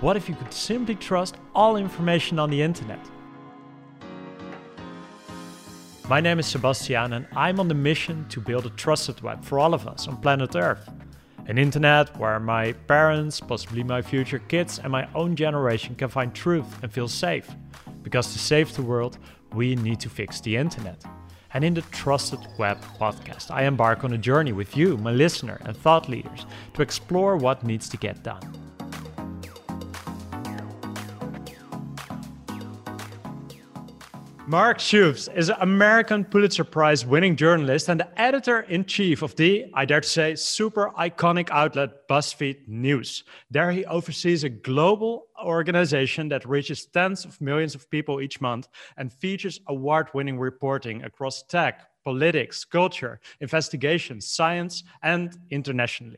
What if you could simply trust all information on the internet? My name is Sebastian and I'm on the mission to build a trusted web for all of us on planet Earth. An internet where my parents, possibly my future kids and my own generation can find truth and feel safe. Because to save the world, we need to fix the internet. And in the Trusted Web podcast, I embark on a journey with you, my listener and thought leaders, to explore what needs to get done. Mark Schoofs is an American Pulitzer Prize winning journalist and the editor-in-chief of the, I dare to say, super iconic outlet BuzzFeed News. There he oversees a global organization that reaches tens of millions of people each month and features award-winning reporting across tech, politics, culture, investigation, science, and internationally.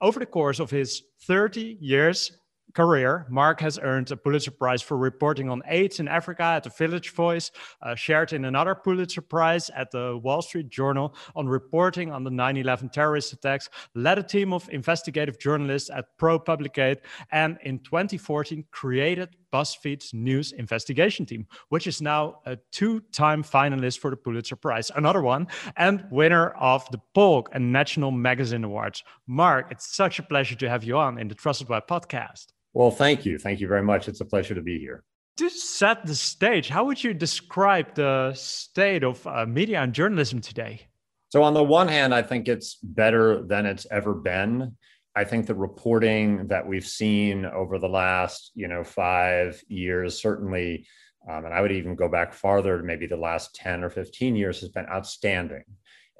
Over the course of his 30 years, career, Mark has earned a Pulitzer Prize for reporting on AIDS in Africa at the Village Voice, shared in another Pulitzer Prize at the Wall Street Journal on reporting on the 9/11 terrorist attacks, led a team of investigative journalists at ProPublica, and in 2014 created BuzzFeed's News investigation team, which is now a two-time finalist for the Pulitzer Prize, another one, and winner of the Polk and National Magazine Awards. Mark, it's such a pleasure to have you on in the Trusted Web podcast. Well, thank you. Thank you very much. It's a pleasure to be here. To set the stage, how would you describe the state of media and journalism today? So on the one hand, I think it's better than it's ever been. I think the reporting that we've seen over the last, 5 years, certainly, and I would even go back farther to maybe the last 10 or 15 years, has been outstanding.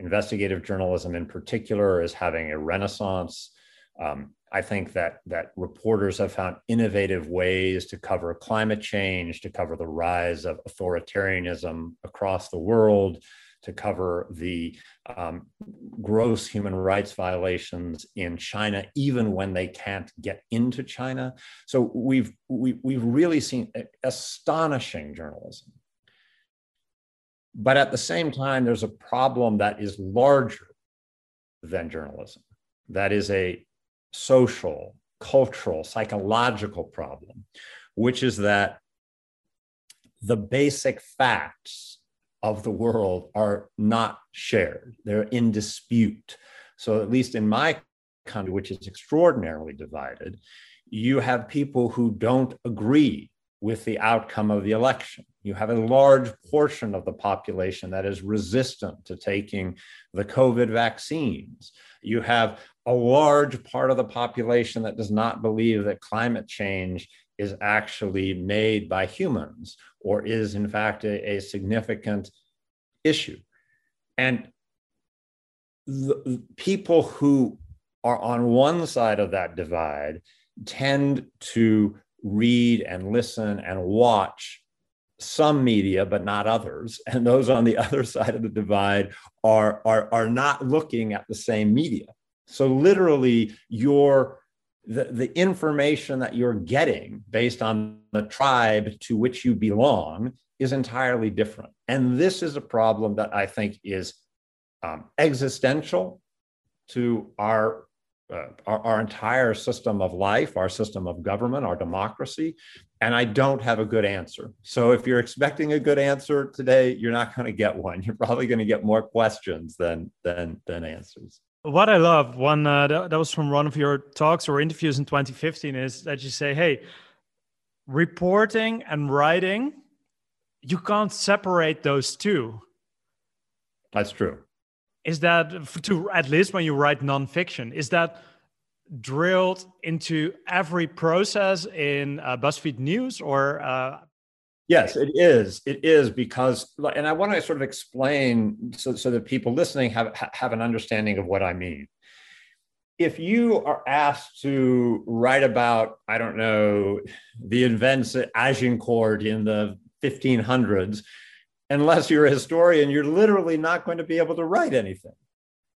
Investigative journalism in particular is having a renaissance. I think that reporters have found innovative ways to cover climate change, to cover the rise of authoritarianism across the world, to cover the gross human rights violations in China, even when they can't get into China. So we've really seen astonishing journalism. But at the same time, there's a problem that is larger than journalism. That is a social, cultural, psychological problem, which is that the basic facts of the world are not shared. They're in dispute. So at least in my country, which is extraordinarily divided, you have people who don't agree with the outcome of the election. You have a large portion of the population that is resistant to taking the COVID vaccines. You have a large part of the population that does not believe that climate change is actually made by humans or is in fact a significant issue. And the people who are on one side of that divide tend to read and listen and watch some media, but not others. And those on the other side of the divide are not looking at the same media. So literally the information that you're getting based on the tribe to which you belong is entirely different. And this is a problem that I think is existential to our entire system of life, our system of government, our democracy. And I don't have a good answer. So if you're expecting a good answer today, you're not going to get one. You're probably going to get more questions than answers. What I love, that was from one of your talks or interviews in 2015, is that you say, hey, reporting and writing, you can't separate those two. That's true. Is that, at least when you write nonfiction, is that drilled into every process in BuzzFeed News or... Yes, it is. It is because, and I want to sort of explain so that people listening have an understanding of what I mean. If you are asked to write about, I don't know, the events at Agincourt in the 1500s, unless you're a historian, you're literally not going to be able to write anything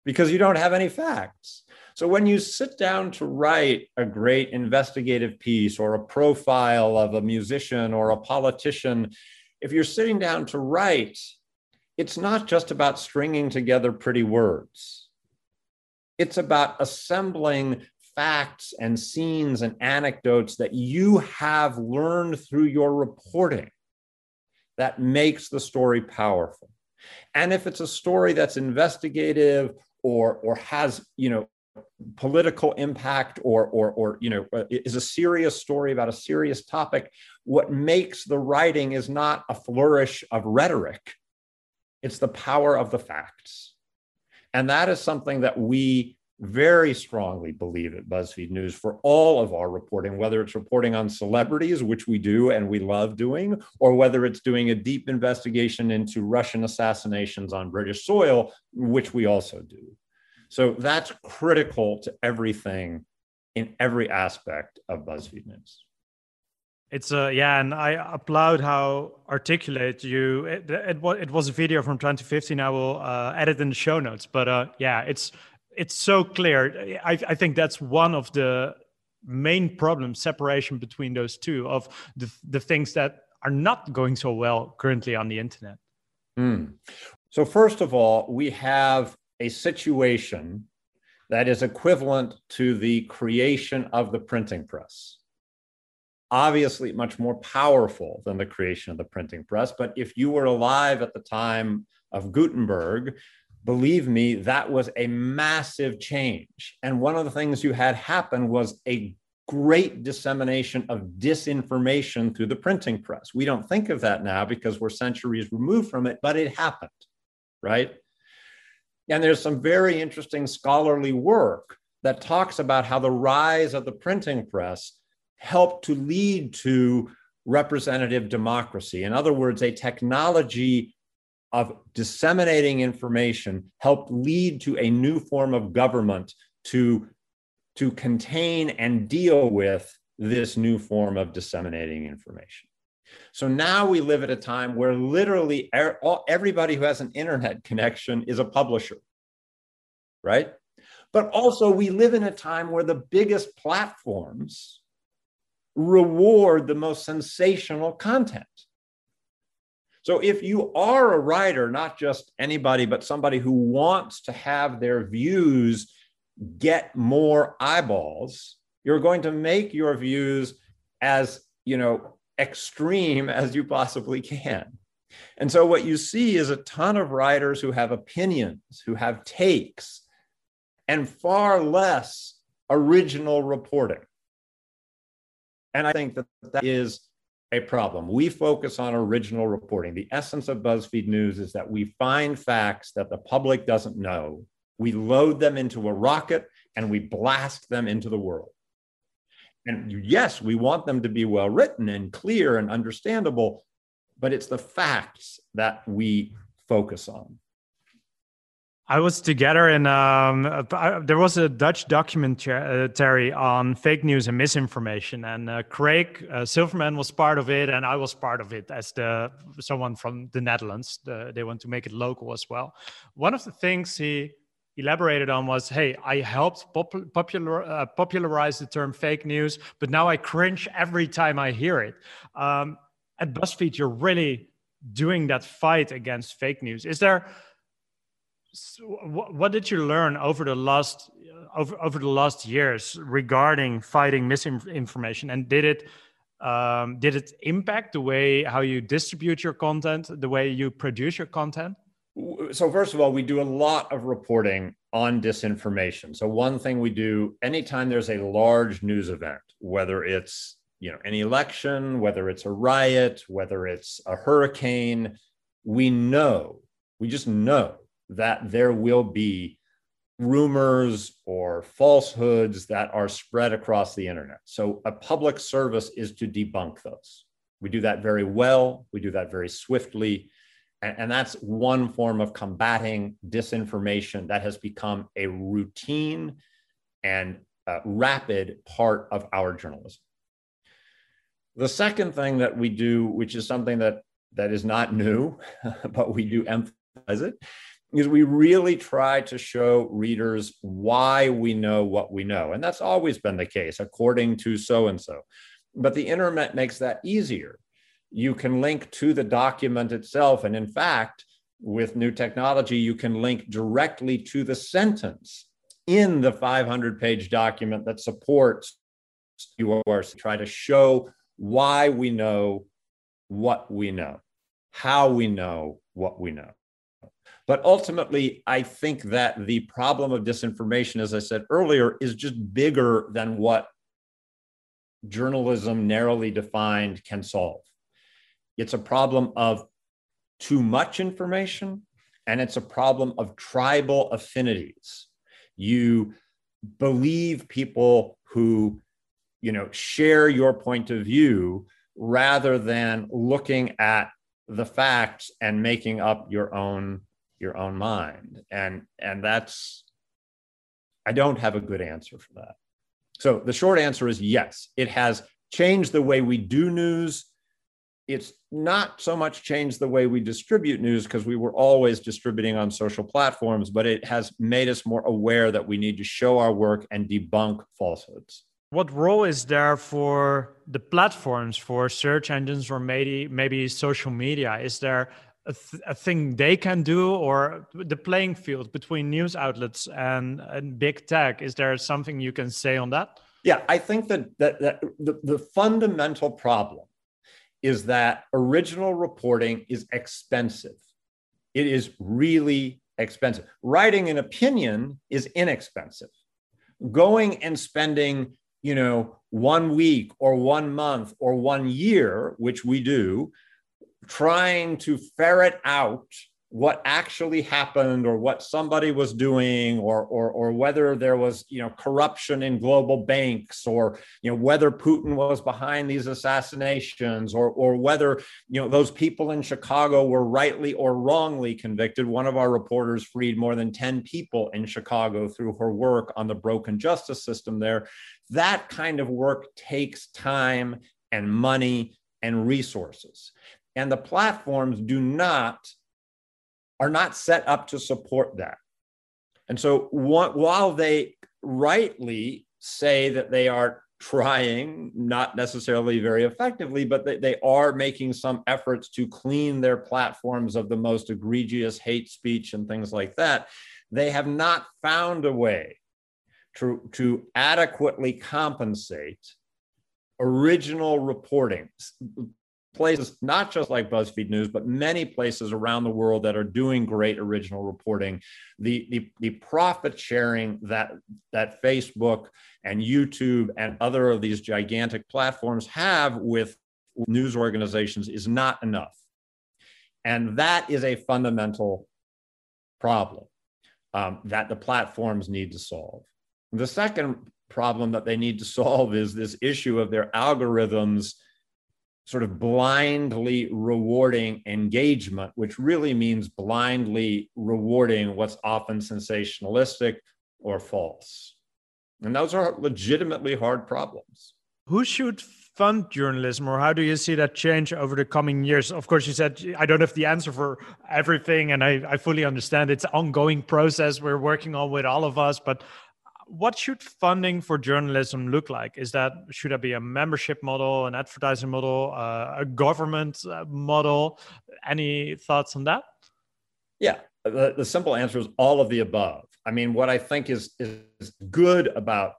because you don't have any facts. So when you sit down to write a great investigative piece or a profile of a musician or a politician, if you're sitting down to write, it's not just about stringing together pretty words. It's about assembling facts and scenes and anecdotes that you have learned through your reporting that makes the story powerful. And if it's a story that's investigative or has, you know, political impact or you know, is a serious story about a serious topic, what makes the writing is not a flourish of rhetoric. It's the power of the facts. And that is something that we very strongly believe at BuzzFeed News for all of our reporting, whether it's reporting on celebrities, which we do and we love doing, or whether it's doing a deep investigation into Russian assassinations on British soil, which we also do. So that's critical to everything in every aspect of BuzzFeed News. It's yeah, and I applaud how articulate you. It was a video from 2015. I will edit in the show notes, but yeah, it's so clear. I think that's one of the main problems: separation between those two of the things that are not going so well currently on the internet. Mm. So first of all, we have a situation that is equivalent to the creation of the printing press. Obviously much more powerful than the creation of the printing press, but if you were alive at the time of Gutenberg, believe me, that was a massive change. And one of the things you had happen was a great dissemination of disinformation through the printing press. We don't think of that now because we're centuries removed from it, but it happened, right? And there's some very interesting scholarly work that talks about how the rise of the printing press helped to lead to representative democracy. In other words, a technology of disseminating information helped lead to a new form of government to contain and deal with this new form of disseminating information. So now we live at a time where literally everybody who has an internet connection is a publisher, right? But also we live in a time where the biggest platforms reward the most sensational content. So if you are a writer, not just anybody, but somebody who wants to have their views get more eyeballs, you're going to make your views as, you know, extreme as you possibly can. And so what you see is a ton of writers who have opinions, who have takes, and far less original reporting. And I think that that is a problem. We focus on original reporting. The essence of BuzzFeed News is that we find facts that the public doesn't know. We load them into a rocket and we blast them into the world. And yes, we want them to be well-written and clear and understandable, but it's the facts that we focus on. I was together and there was a Dutch documentary on fake news and misinformation, and Craig Silverman was part of it, and I was part of it as someone from the Netherlands. They want to make it local as well. One of the things he elaborated on was, hey, I helped popularize the term fake news, but now I cringe every time I hear it. At BuzzFeed, you're really doing that fight against fake news. What did you learn over the last years regarding fighting misinformation, and did it impact the way how you distribute your content, the way you produce your content? So first of all, we do a lot of reporting on disinformation. So one thing we do anytime there's a large news event, whether it's, you know, an election, whether it's a riot, whether it's a hurricane, we just know that there will be rumors or falsehoods that are spread across the internet. So a public service is to debunk those. We do that very well. We do that very swiftly. And that's one form of combating disinformation that has become a routine and rapid part of our journalism. The second thing that we do, which is something that is not new, but we do emphasize it, is we really try to show readers why we know what we know. And that's always been the case, according to so-and-so. But the internet makes that easier. You can link to the document itself. And in fact, with new technology, you can link directly to the sentence in the 500-page document that supports URC, try to show why we know what we know, how we know what we know. But ultimately, I think that the problem of disinformation, as I said earlier, is just bigger than what journalism narrowly defined can solve. It's a problem of too much information, and it's a problem of tribal affinities. You believe people who, share your point of view rather than looking at the facts and making up your own mind. And that's, I don't have a good answer for that. So the short answer is yes, it has changed the way we do news. It's not so much changed the way we distribute news, because we were always distributing on social platforms, but it has made us more aware that we need to show our work and debunk falsehoods. What role is there for the platforms, for search engines, or maybe social media? Is there a thing they can do, or the playing field between news outlets and big tech? Is there something you can say on that? Yeah, I think that the fundamental problem is that original reporting is expensive. It is really expensive. Writing an opinion is inexpensive. Going and spending 1 week or 1 month or 1 year, which we do, trying to ferret out what actually happened or what somebody was doing or whether there was corruption in global banks or whether Putin was behind these assassinations or whether those people in Chicago were rightly or wrongly convicted. One of our reporters freed more than 10 people in Chicago through her work on the broken justice system there. That kind of work takes time and money and resources. And the platforms are not set up to support that. And so while they rightly say that they are trying, not necessarily very effectively, but they are making some efforts to clean their platforms of the most egregious hate speech and things like that, they have not found a way to adequately compensate original reporting. Places, not just like BuzzFeed News, but many places around the world that are doing great original reporting, the profit sharing that Facebook and YouTube and other of these gigantic platforms have with news organizations is not enough. And that is a fundamental problem that the platforms need to solve. The second problem that they need to solve is this issue of their algorithms sort of blindly rewarding engagement, which really means blindly rewarding what's often sensationalistic or false. And those are legitimately hard problems. Who should fund journalism, or how do you see that change over the coming years? Of course, you said, I don't have the answer for everything, and I fully understand it's an ongoing process we're working on with all of us, but what should funding for journalism look like? Should that be a membership model, an advertising model, a government model? Any thoughts on that? Yeah, the simple answer is all of the above. I mean, what I think is good about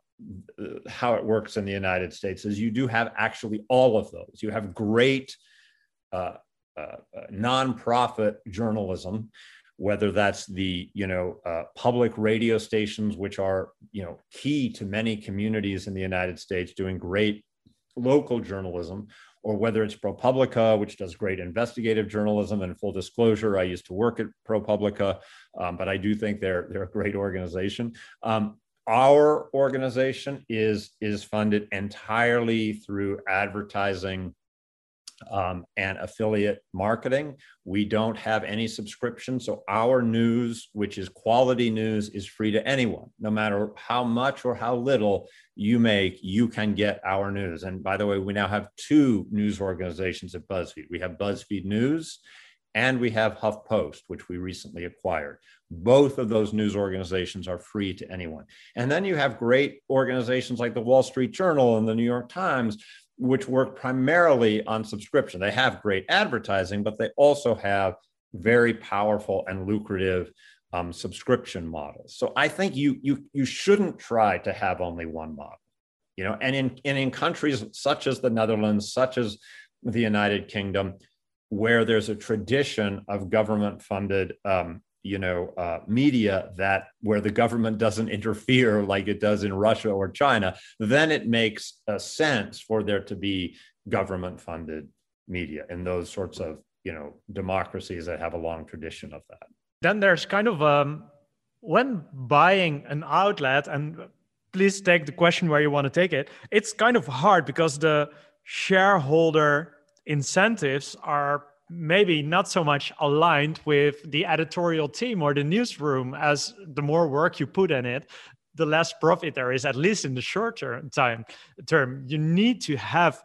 how it works in the United States is you do have actually all of those. You have great nonprofit journalism, whether that's the public radio stations, which are key to many communities in the United States doing great local journalism, or whether it's ProPublica, which does great investigative journalism. And full disclosure, I used to work at ProPublica, but I do think they're a great organization. Our organization is funded entirely through advertising and affiliate marketing. We don't have any subscription. So our news, which is quality news, is free to anyone. No matter how much or how little you make, you can get our news. And by the way, we now have two news organizations at BuzzFeed. We have BuzzFeed News and we have HuffPost, which we recently acquired. Both of those news organizations are free to anyone. And then you have great organizations like the Wall Street Journal and the New York Times, which work primarily on subscription. They have great advertising, but they also have very powerful and lucrative subscription models. So I think you shouldn't try to have only one model, you know, and in countries such as the Netherlands, such as the United Kingdom, where there's a tradition of government funded, media that where the government doesn't interfere like it does in Russia or China, then it makes a sense for there to be government funded media in those sorts of, you know, democracies that have a long tradition of that. Then there's kind of when buying an outlet, and please take the question where you want to take it, it's kind of hard because the shareholder incentives are maybe not so much aligned with the editorial team or the newsroom, as the more work you put in it, the less profit there is, at least in the short term. You need to have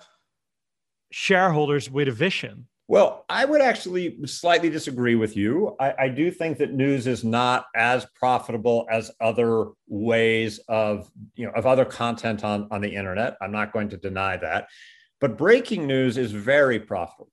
shareholders with a vision. Well, I would actually slightly disagree with you. I do think that news is not as profitable as other ways of other content on the internet. I'm not going to deny that. But breaking news is very profitable.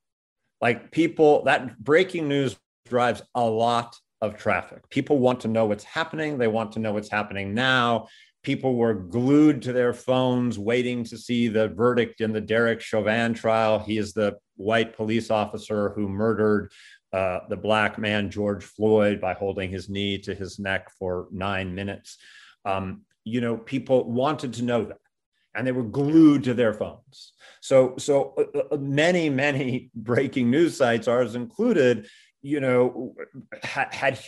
Like that breaking news drives a lot of traffic. People want to know what's happening. They want to know what's happening now. People were glued to their phones waiting to see the verdict in the Derek Chauvin trial. He is the white police officer who murdered the black man, George Floyd, by holding his knee to his neck for 9 minutes. People wanted to know that. And they were glued to their phones. So many, many breaking news sites, ours included, had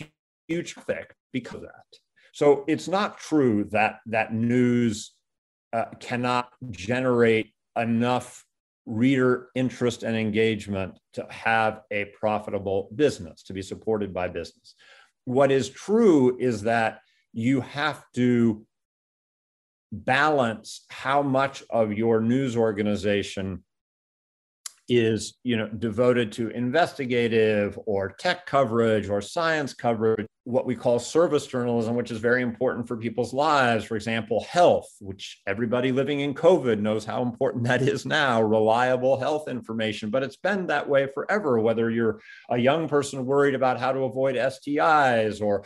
huge effect because of that. So it's not true that news cannot generate enough reader interest and engagement to have a profitable business, to be supported by business. What is true is that you have to balance how much of your news organization is, devoted to investigative or tech coverage or science coverage, what we call service journalism, which is very important for people's lives. For example, health, which everybody living in COVID knows how important that is now, reliable health information. But it's been that way forever, whether you're a young person worried about how to avoid STIs or,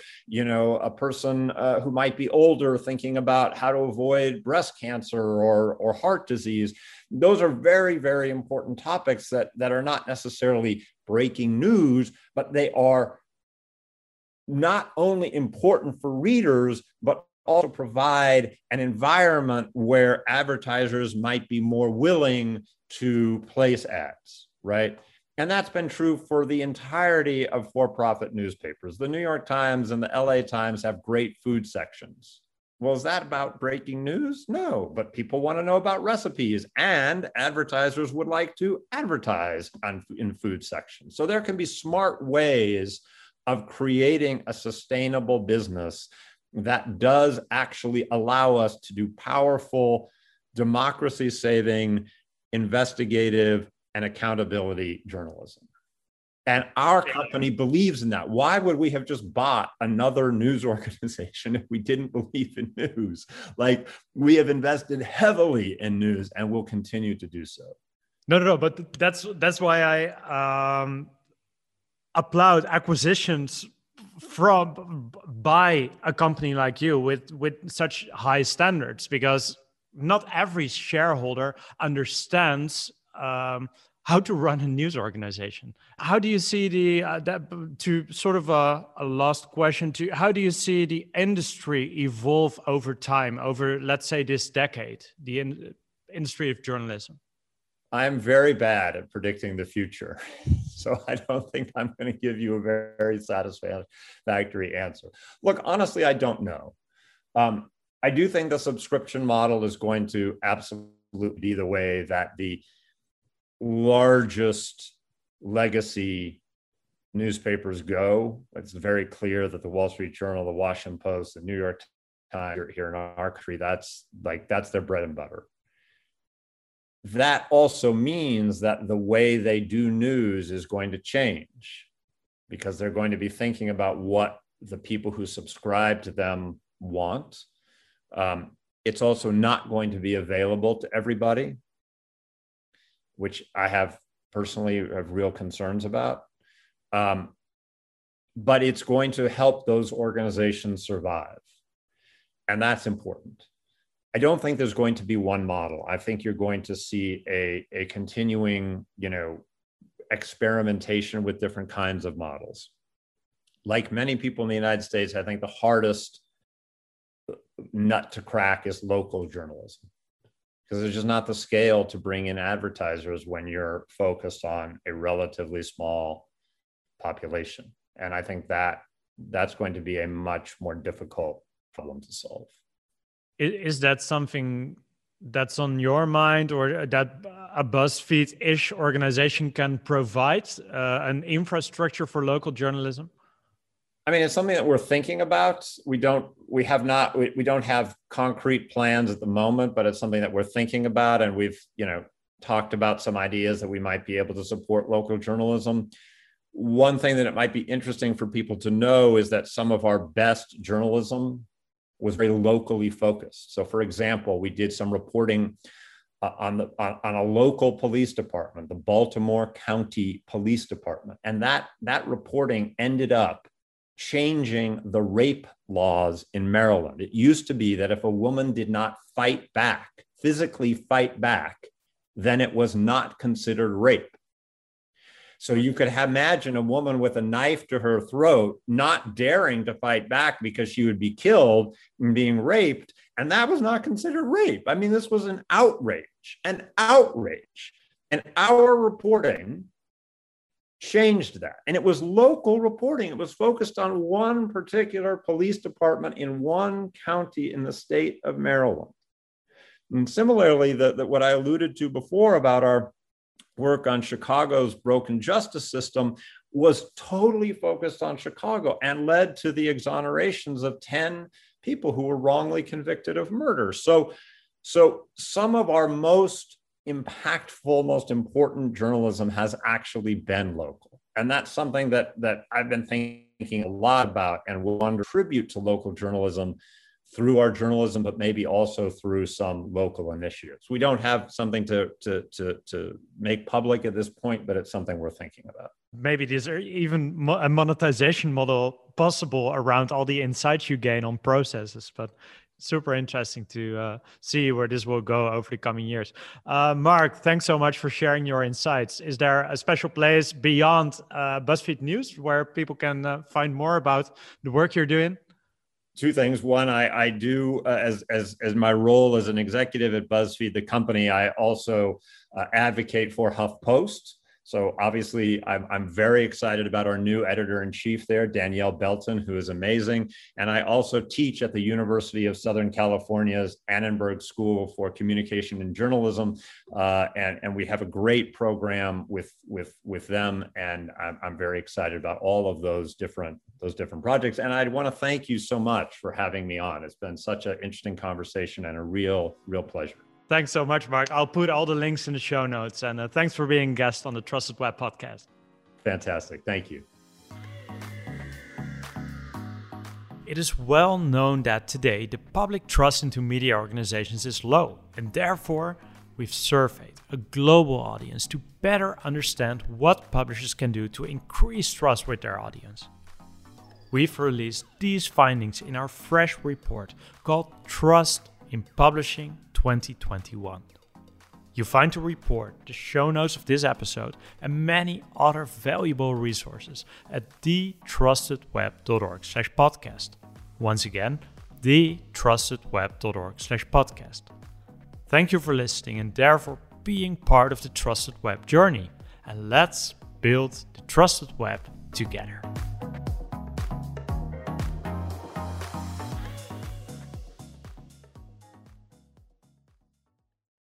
a person who might be older thinking about how to avoid breast cancer or heart disease. Those are very, very important topics that are not necessarily breaking news, but they are not only important for readers, but also provide an environment where advertisers might be more willing to place ads, right? And that's been true for the entirety of for-profit newspapers. The New York Times and the LA Times have great food sections. Well, is that about breaking news? No, but people want to know about recipes, and advertisers would like to advertise in food sections. So there can be smart ways of creating a sustainable business that does actually allow us to do powerful, democracy-saving, investigative, and accountability journalism. And our company believes in that. Why would we have just bought another news organization if we didn't believe in news? Like, we have invested heavily in news and will continue to do so. No, but that's why I applaud acquisitions by a company like you with such high standards, because not every shareholder understands how to run a news organization. How do you see how do you see the industry evolve over time, over, let's say, this decade, the industry of journalism? I'm very bad at predicting the future. So I don't think I'm going to give you a very satisfactory answer. Look, honestly, I don't know. I do think the subscription model is going to absolutely be the way that the largest legacy newspapers go. It's very clear that the Wall Street Journal, the Washington Post, the New York Times here in our country, that's their bread and butter. That also means that the way they do news is going to change, because they're going to be thinking about what the people who subscribe to them want. It's also not going to be available to everybody, which I have real concerns about. but it's going to help those organizations survive. And that's important. I don't think there's going to be one model. I think you're going to see a continuing, you know, experimentation with different kinds of models. Like many people in the United States, I think the hardest nut to crack is local journalism, because there's just not the scale to bring in advertisers when you're focused on a relatively small population. And I think that that's going to be a much more difficult problem to solve. Is that something that's on your mind, or that a BuzzFeed-ish organization can provide an infrastructure for local journalism? I mean, it's something that we're thinking about. We don't have concrete plans at the moment, but it's something that we're thinking about. And we've, you know, talked about some ideas that we might be able to support local journalism. One thing that it might be interesting for people to know is that some of our best journalism was very locally focused. So for example, we did some reporting on a local police department, the Baltimore County Police Department. And that reporting ended up changing the rape laws in Maryland. It used to be that if a woman did not fight back, physically fight back, then it was not considered rape. So you could imagine a woman with a knife to her throat not daring to fight back because she would be killed and being raped, and that was not considered rape. I mean, this was an outrage, an outrage. And our reporting changed that. And it was local reporting. It was focused on one particular police department in one county in the state of Maryland. And similarly, what I alluded to before about our work on Chicago's broken justice system was totally focused on Chicago and led to the exonerations of 10 people who were wrongly convicted of murder. So some of our most impactful, most important journalism has actually been local. And that's something that I've been thinking a lot about, and will contribute to local journalism through our journalism, but maybe also through some local initiatives. We don't have something to make public at this point, but it's something we're thinking about. Maybe there's even a monetization model possible around all the insights you gain on processes, but super interesting to see where this will go over the coming years. Mark, thanks so much for sharing your insights. Is there a special place beyond BuzzFeed News where people can find more about the work you're doing? Two things. One, I do, as my role as an executive at BuzzFeed, the company, I also advocate for HuffPost. So obviously, I'm very excited about our new editor-in-chief there, Danielle Belton, who is amazing. And I also teach at the University of Southern California's Annenberg School for Communication and Journalism. And we have a great program with them. And I'm very excited about all of those different projects. And I want to thank you so much for having me on. It's been such an interesting conversation and a real pleasure. Thanks so much, Mark. I'll put all the links in the show notes. And thanks for being a guest on the Trusted Web podcast. Fantastic. Thank you. It is well known that today the public trust into media organizations is low. And therefore, we've surveyed a global audience to better understand what publishers can do to increase trust with their audience. We've released these findings in our fresh report called Trust in Publishing 2021. You'll find the report, the show notes of this episode, and many other valuable resources at thetrustedweb.org/podcast. Once again, thetrustedweb.org/podcast. Thank you for listening and therefore being part of the Trusted Web journey. And let's build the Trusted Web together.